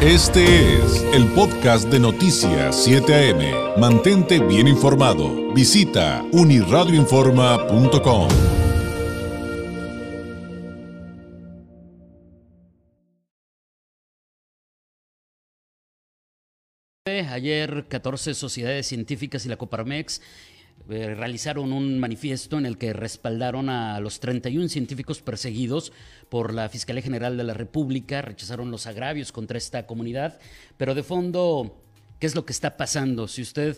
Este es el podcast de Noticias 7 AM. Mantente bien informado. Visita unirradioinforma.com. Ayer, 14 sociedades científicas y la Coparmex realizaron un manifiesto en el que respaldaron a los 31 científicos perseguidos por la Fiscalía General de la República, rechazaron los agravios contra esta comunidad, pero de fondo, ¿qué es lo que está pasando? Si usted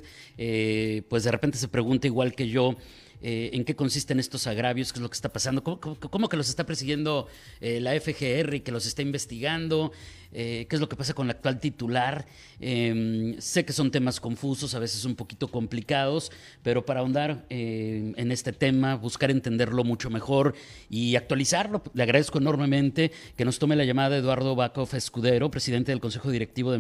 pues de repente se pregunta igual que yo, ¿en qué consisten estos agravios? ¿Qué es lo que está pasando? ¿Cómo que los está persiguiendo la FGR y que los está investigando? ¿Qué es lo que pasa con la actual titular? Sé que son temas confusos, a veces un poquito complicados, pero para ahondar en este tema, buscar entenderlo mucho mejor y actualizarlo, le agradezco enormemente que nos tome la llamada Eduardo Backhoff Escudero, presidente del Consejo Directivo de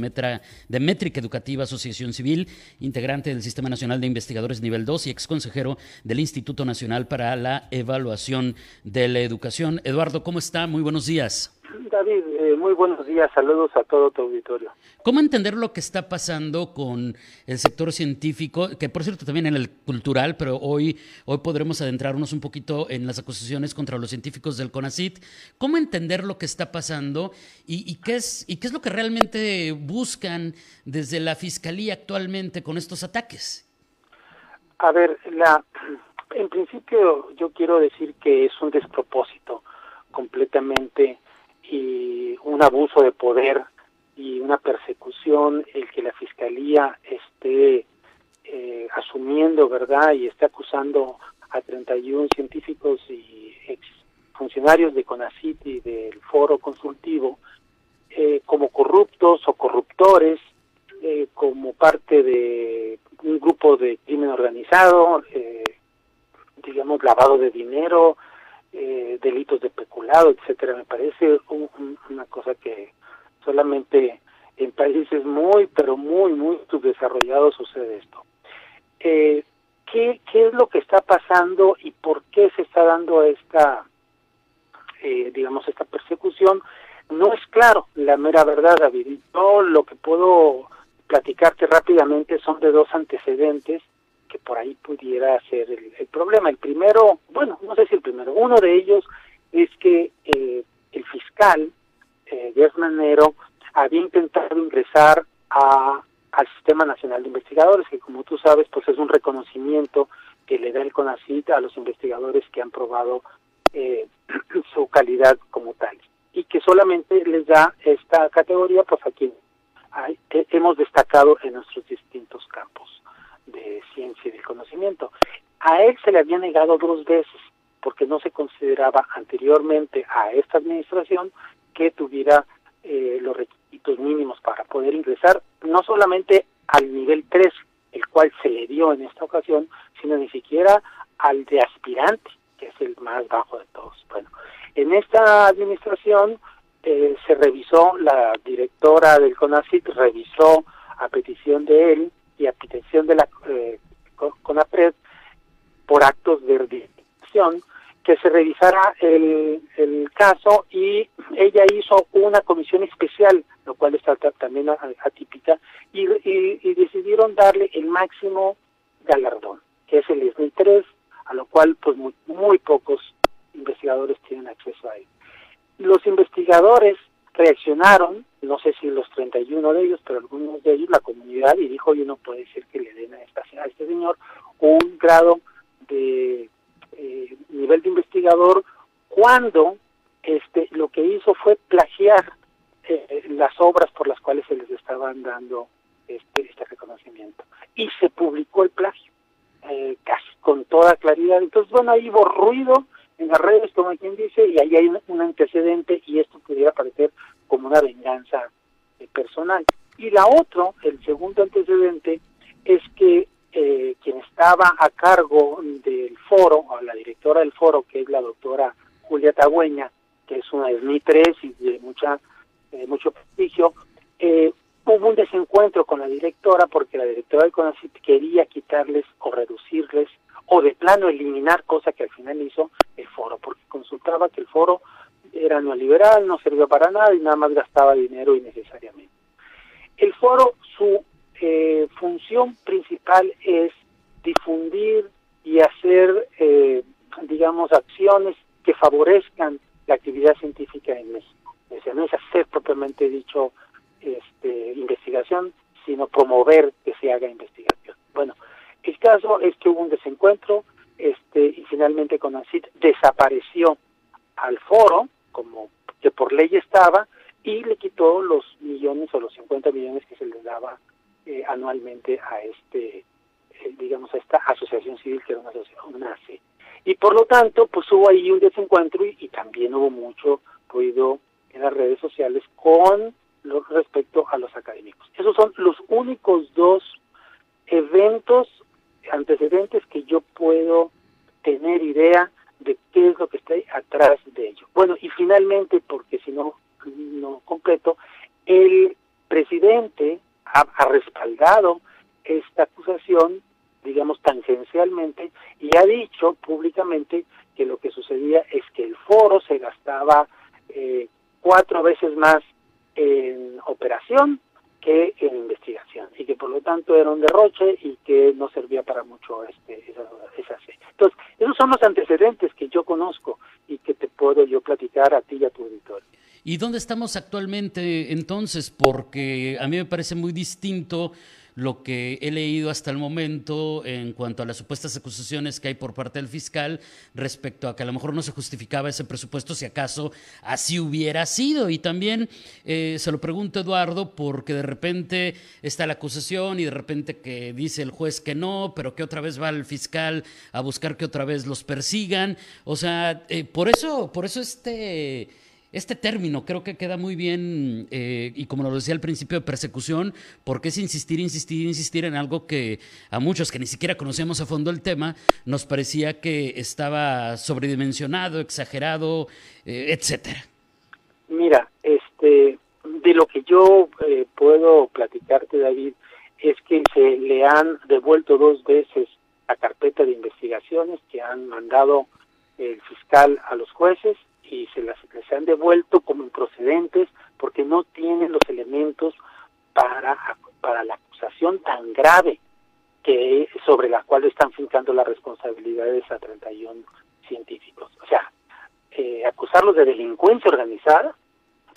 Métrica Educativa Asociación Civil, integrante del Sistema Nacional de Investigadores Nivel 2 y exconsejero del Instituto Nacional para la Evaluación de la Educación. Eduardo, ¿cómo está? Muy buenos días. David, muy buenos días, saludos a todo tu auditorio. ¿Cómo entender lo que está pasando con el sector científico, que por cierto también en el cultural, pero hoy podremos adentrarnos un poquito en las acusaciones contra los científicos del CONACYT? ¿Cómo entender lo que está pasando y qué es lo que realmente buscan desde la Fiscalía actualmente con estos ataques? A ver, en principio yo quiero decir que es un despropósito completamente y un abuso de poder y una persecución el que la Fiscalía esté asumiendo, ¿verdad?, y esté acusando a 31 científicos y exfuncionarios de CONACYT y del Foro Consultivo como corruptos o corruptores, como parte de un grupo de crimen organizado, digamos lavado de dinero, delitos de peculado, etcétera. Me parece una cosa que solamente en países muy, pero muy, muy subdesarrollados sucede esto. ¿Qué es lo que está pasando y por qué se está dando esta persecución? No es claro, la mera verdad, David. Yo lo que puedo platicarte rápidamente son de dos antecedentes que por ahí pudiera ser el problema. El primero, bueno, no sé si el primero, uno de ellos es que el fiscal, Gertz Manero, había intentado ingresar al Sistema Nacional de Investigadores, que como tú sabes, pues es un reconocimiento que le da el CONACYT a los investigadores que han probado su calidad como tal, y que solamente les da esta categoría pues a quien hemos destacado en nuestros distintos campos de ciencia y del conocimiento. A él se le había negado dos veces porque no se consideraba anteriormente a esta administración que tuviera los requisitos mínimos para poder ingresar, no solamente al nivel 3, el cual se le dio en esta ocasión, sino ni siquiera al de aspirante, que es el más bajo de todos. Bueno, en esta administración se revisó, la directora del CONACYT revisó a petición de él y a petición de la Conapred por actos de jurisdicción, que se revisara el caso, y ella hizo una comisión especial, lo cual está también atípica, y decidieron darle el máximo galardón, que es el SNI 3, a lo cual pues muy, muy pocos investigadores tienen acceso a él. Los investigadores reaccionaron, no sé si los 31 de ellos, pero algunos de ellos, la comunidad, y dijo: oye, no puede ser que le den a este señor un grado de nivel de investigador, cuando lo que hizo fue plagiar las obras por las cuales se les estaban dando este reconocimiento. Y se publicó el plagio, casi con toda claridad. Entonces, bueno, ahí hubo ruido en las redes, como quien dice, y ahí hay un antecedente, y esto pudiera parecer como una venganza personal. Y el segundo antecedente, es que quien estaba a cargo del foro, o la directora del foro, que es la doctora Julia Tagüeña, que es una SNI 3 y de mucho prestigio, hubo un desencuentro con la directora, porque la directora del CONACYT quería quitarles o reducirles, o de plano eliminar, cosa que al final hizo el foro, porque consultaba que el foro era neoliberal, no servía para nada y nada más gastaba dinero innecesariamente. El foro, su función principal es difundir y hacer, digamos, acciones que favorezcan la actividad científica en México. No es hacer propiamente dicho investigación, sino promover que se haga investigación. Bueno, el caso es que hubo un desencuentro y finalmente CONACYT desapareció al foro, como que por ley estaba, y le quitó los millones o los 50 millones que se les daba anualmente a digamos, a esta asociación civil, que era una asociación nazi. Y por lo tanto, pues hubo ahí un desencuentro y también hubo mucho ruido en las redes sociales con respecto a los académicos. Esos son los únicos dos eventos antecedentes que yo puedo tener idea de qué es lo que está atrás de ello. Bueno, y finalmente, porque si no completo, el presidente ha respaldado esta acusación, digamos, tangencialmente, y ha dicho públicamente que lo que sucedía es que el foro se gastaba 4 veces más en operación que en investigación, y que por lo tanto era un derroche y que no servía para mucho esa fe. Entonces, esos son los antecedentes que yo conozco y que te puedo yo platicar a ti y a tu auditorio. ¿Y dónde estamos actualmente entonces? Porque a mí me parece muy distinto lo que he leído hasta el momento en cuanto a las supuestas acusaciones que hay por parte del fiscal respecto a que a lo mejor no se justificaba ese presupuesto si acaso así hubiera sido. Y también se lo pregunto, Eduardo, porque de repente está la acusación y de repente que dice el juez que no, pero que otra vez va el fiscal a buscar que otra vez los persigan. O sea, por eso Este término creo que queda muy bien, y como lo decía al principio, de persecución, porque es insistir en algo que a muchos que ni siquiera conocíamos a fondo el tema, nos parecía que estaba sobredimensionado, exagerado, etcétera. Mira, de lo que yo puedo platicarte, David, es que se le han devuelto 2 veces la carpeta de investigaciones que han mandado el fiscal a los jueces, y se han devuelto como improcedentes porque no tienen los elementos para la acusación tan grave que sobre la cual están fincando las responsabilidades a 31 científicos. O sea, acusarlos de delincuencia organizada,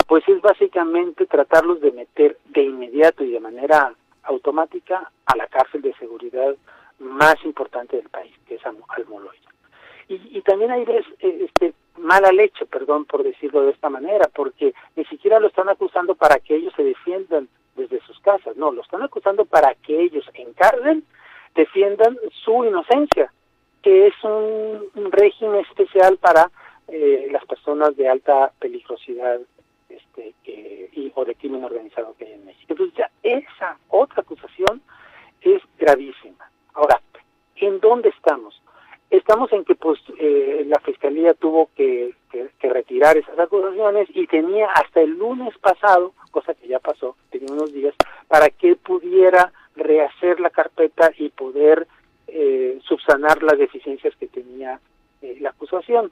pues es básicamente tratarlos de meter de inmediato y de manera automática a la cárcel de seguridad más importante del país, que es Almoloya. Y también hay mala leche, perdón por decirlo de esta manera, porque ni siquiera lo están acusando para que ellos se defiendan desde sus casas, no, lo están acusando para que ellos en cárcel defiendan su inocencia, que es un régimen especial para las personas de alta peligrosidad o de crimen organizado que hay en México. Entonces ya esa otra acusación es gravísima. Ahora, ¿en dónde estamos? Estamos en que pues la Fiscalía tuvo que retirar esas acusaciones y tenía hasta el lunes pasado, cosa que ya pasó, tenía unos días, para que pudiera rehacer la carpeta y poder subsanar las deficiencias que tenía la acusación.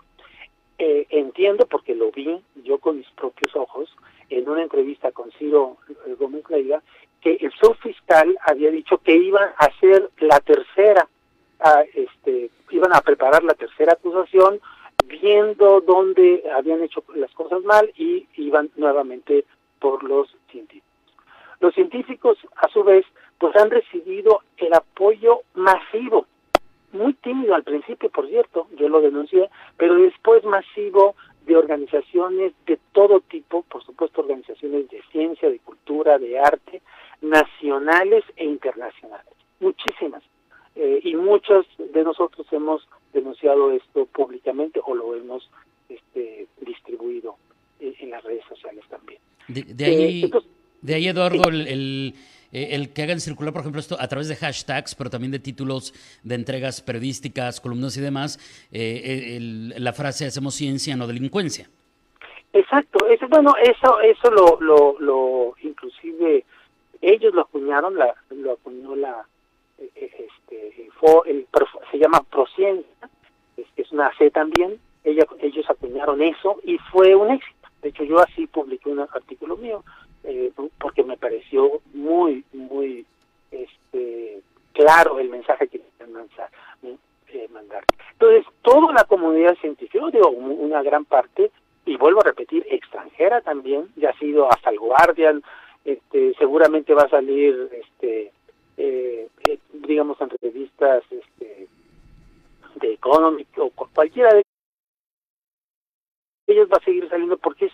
Entiendo, porque lo vi yo con mis propios ojos, en una entrevista con Ciro Gómez Leyva, que el subfiscal había dicho que iban a hacer la tercera, iban a preparar la tercera acusación viendo dónde habían hecho las cosas mal y iban nuevamente por los científicos. Los científicos, a su vez, pues han recibido el apoyo masivo, muy tímido al principio, por cierto, yo lo denuncié, pero después masivo de organizaciones de todo tipo, por supuesto organizaciones de ciencia, de cultura, de arte, nacionales e internacionales, muchísimas. Y muchos de nosotros hemos denunciado esto públicamente o lo hemos distribuido en las redes sociales también. De ahí, Eduardo, el que hagan circular, por ejemplo, esto a través de hashtags, pero también de títulos de entregas periodísticas, columnas y demás, la frase "hacemos ciencia, no delincuencia". Exacto. Eso lo inclusive ellos lo acuñaron, se llama Prociencia, es una C también, ellos acuñaron eso y fue un éxito. De hecho, yo así publiqué un artículo mío porque me pareció muy, muy claro el mensaje que quieren mandar. Entonces, toda la comunidad científica, digo, una gran parte, y vuelvo a repetir, extranjera también, ya ha sido hasta el Guardian, seguramente va a salir, digamos, en revistas de Economic o cualquiera de ellos va a seguir saliendo, porque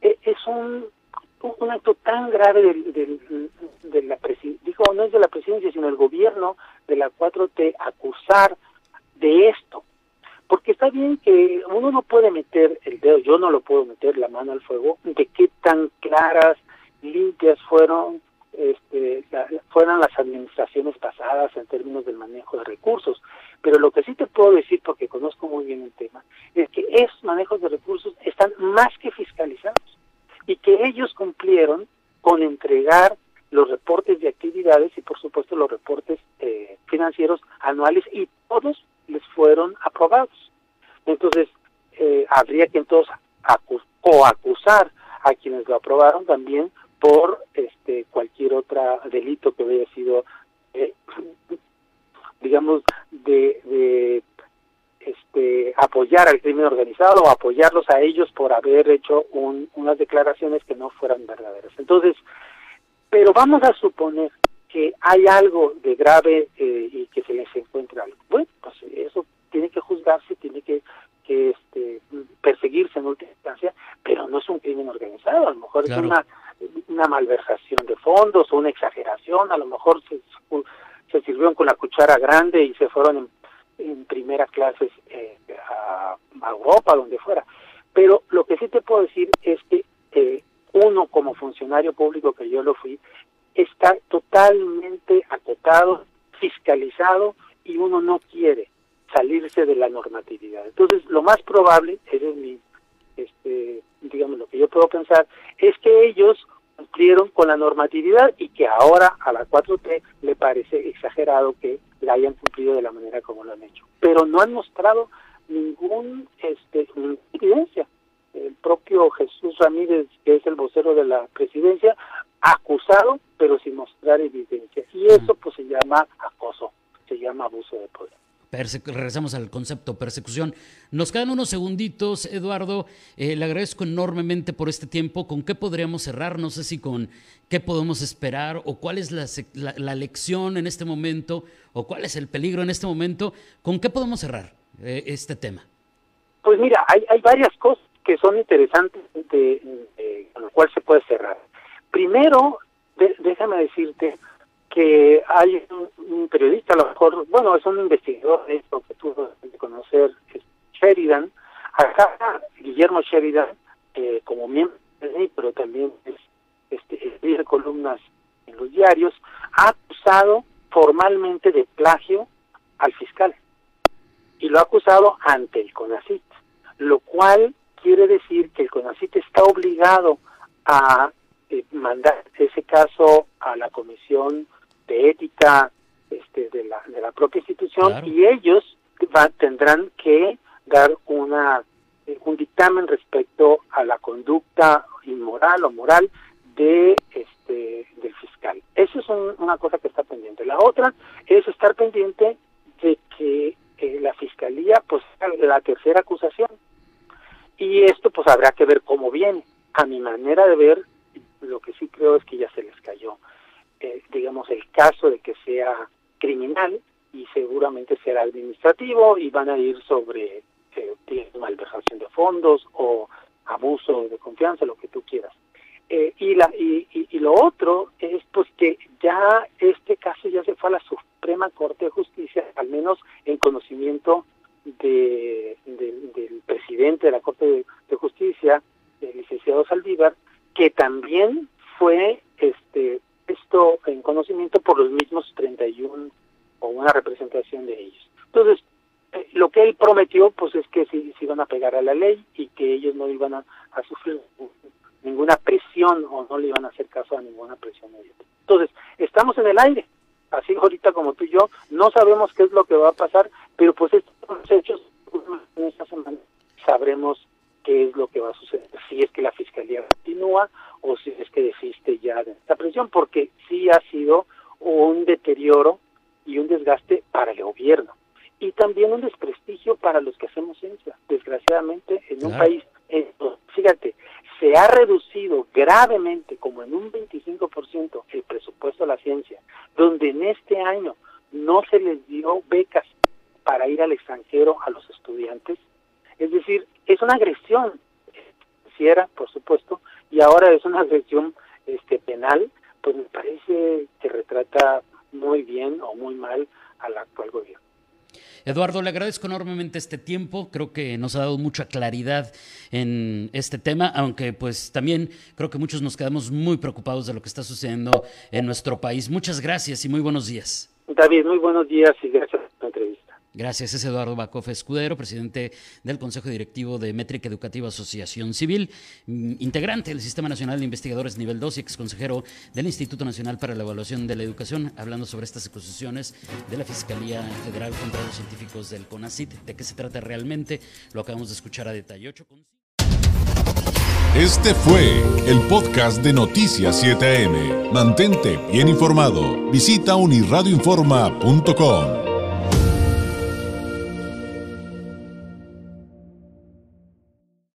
es un acto tan grave de la presidencia, digo, no es de la presidencia, sino el gobierno de la 4T acusar de esto. Porque está bien que uno no puede meter el dedo, yo no lo puedo meter la mano al fuego, de qué tan claras, limpias fueron fueran las administraciones pasadas en términos del manejo de recursos. Pero lo que sí te puedo decir, porque conozco muy bien el tema, es que esos manejos de recursos están más que fiscalizados y que ellos cumplieron con entregar los reportes de actividades y, por supuesto, los reportes financieros anuales, y todos les fueron aprobados. Entonces, habría que entonces acusar a quienes lo aprobaron también por cualquier otro delito que hubiera sido, digamos, de apoyar al crimen organizado o apoyarlos a ellos por haber hecho unas declaraciones que no fueran verdaderas. Entonces, pero vamos a suponer que hay algo de grave y que se les encuentra algo. Bueno, pues eso tiene que juzgarse, tiene que perseguirse en última instancia, pero no es un crimen organizado, a lo mejor claro. Es una malversación de fondos o una exageración, a lo mejor se sirvieron con la cuchara grande y se fueron en primera clase a Europa, donde fuera. Pero lo que sí te puedo decir es que uno como funcionario público, que yo lo fui, está totalmente acotado, fiscalizado, y uno no quiere salirse de la normatividad. Entonces, lo más probable, ese es mi, digamos, lo que yo puedo pensar, es que ellos cumplieron con la normatividad y que ahora a la 4T le parece exagerado que la hayan cumplido de la manera como lo han hecho. Pero no han mostrado ninguna evidencia. El propio Jesús Ramírez, que es el vocero de la presidencia, acusado, pero sin mostrar evidencia. Y eso pues se llama acoso, se llama abuso de poder. Regresamos al concepto persecución. Nos quedan unos segunditos, Eduardo. Le agradezco enormemente por este tiempo. ¿Con qué podríamos cerrar? No sé si con qué podemos esperar o cuál es la lección en este momento o cuál es el peligro en este momento. ¿Con qué podemos cerrar este tema? Pues mira, hay varias cosas que son interesantes con las cuales se puede cerrar. Primero, déjame decirte que hay un periodista, a lo mejor, bueno, es un investigador de esto que tuvo de conocer, Sheridan. Acá Guillermo Sheridan, como miembro de mí, pero también escribe columnas en los diarios, ha acusado formalmente de plagio al fiscal y lo ha acusado ante el CONACYT, lo cual quiere decir que el CONACYT está obligado a mandar ese caso a la Comisión de Ética de la propia institución, claro. Y ellos tendrán que dar un dictamen respecto a la conducta inmoral o moral de del fiscal. Eso es una cosa que está pendiente. La otra es estar pendiente de que la Fiscalía pues la tercera acusación. Y esto pues habrá que ver cómo viene. A mi manera de ver, lo que sí creo es que ya se les cayó, digamos, el caso de que sea criminal, y seguramente será administrativo y van a ir sobre malversación de fondos o abuso de confianza, lo que tú quieras. Y lo otro es pues que ya este caso ya se fue a la Suprema Corte de Justicia, al menos en conocimiento del presidente de la Corte de Justicia, el licenciado Saldívar, que también fue esto en conocimiento por los mismos 31 o una representación de ellos. Entonces, lo que él prometió pues es que se iban a pegar a la ley y que ellos no iban a sufrir ninguna presión o no le iban a hacer caso a ninguna presión. Entonces, estamos en el aire, así ahorita como tú y yo, no sabemos qué es lo que va a pasar, pero pues estos hechos en esta semana sabremos qué es lo que va a suceder, si es que la Fiscalía continúa o si es que desiste ya de esta presión, porque sí ha sido un deterioro y un desgaste para el gobierno y también un desprestigio para los que hacemos ciencia, desgraciadamente, en un país. Fíjate, se ha reducido gravemente, como en un 25%, el presupuesto a la ciencia, donde en este año no se les dio becas para ir al extranjero a los estudiantes. Es decir, es una agresión financiera, por supuesto, y ahora es una agresión penal. Pues me parece que retrata muy bien o muy mal al actual gobierno. Eduardo, le agradezco enormemente este tiempo, creo que nos ha dado mucha claridad en este tema, aunque pues también creo que muchos nos quedamos muy preocupados de lo que está sucediendo en nuestro país. Muchas gracias y muy buenos días. David, muy buenos días y gracias por tu entrevista. Gracias, es Eduardo Backhoff Escudero, presidente del Consejo Directivo de Métrica Educativa Asociación Civil, integrante del Sistema Nacional de Investigadores Nivel 2 y exconsejero del Instituto Nacional para la Evaluación de la Educación, hablando sobre estas acusaciones de la Fiscalía General contra los científicos del CONACYT. ¿De qué se trata realmente? Lo acabamos de escuchar a detalle. Este fue el podcast de Noticias 7 AM. Mantente bien informado. Visita unirradioinforma.com.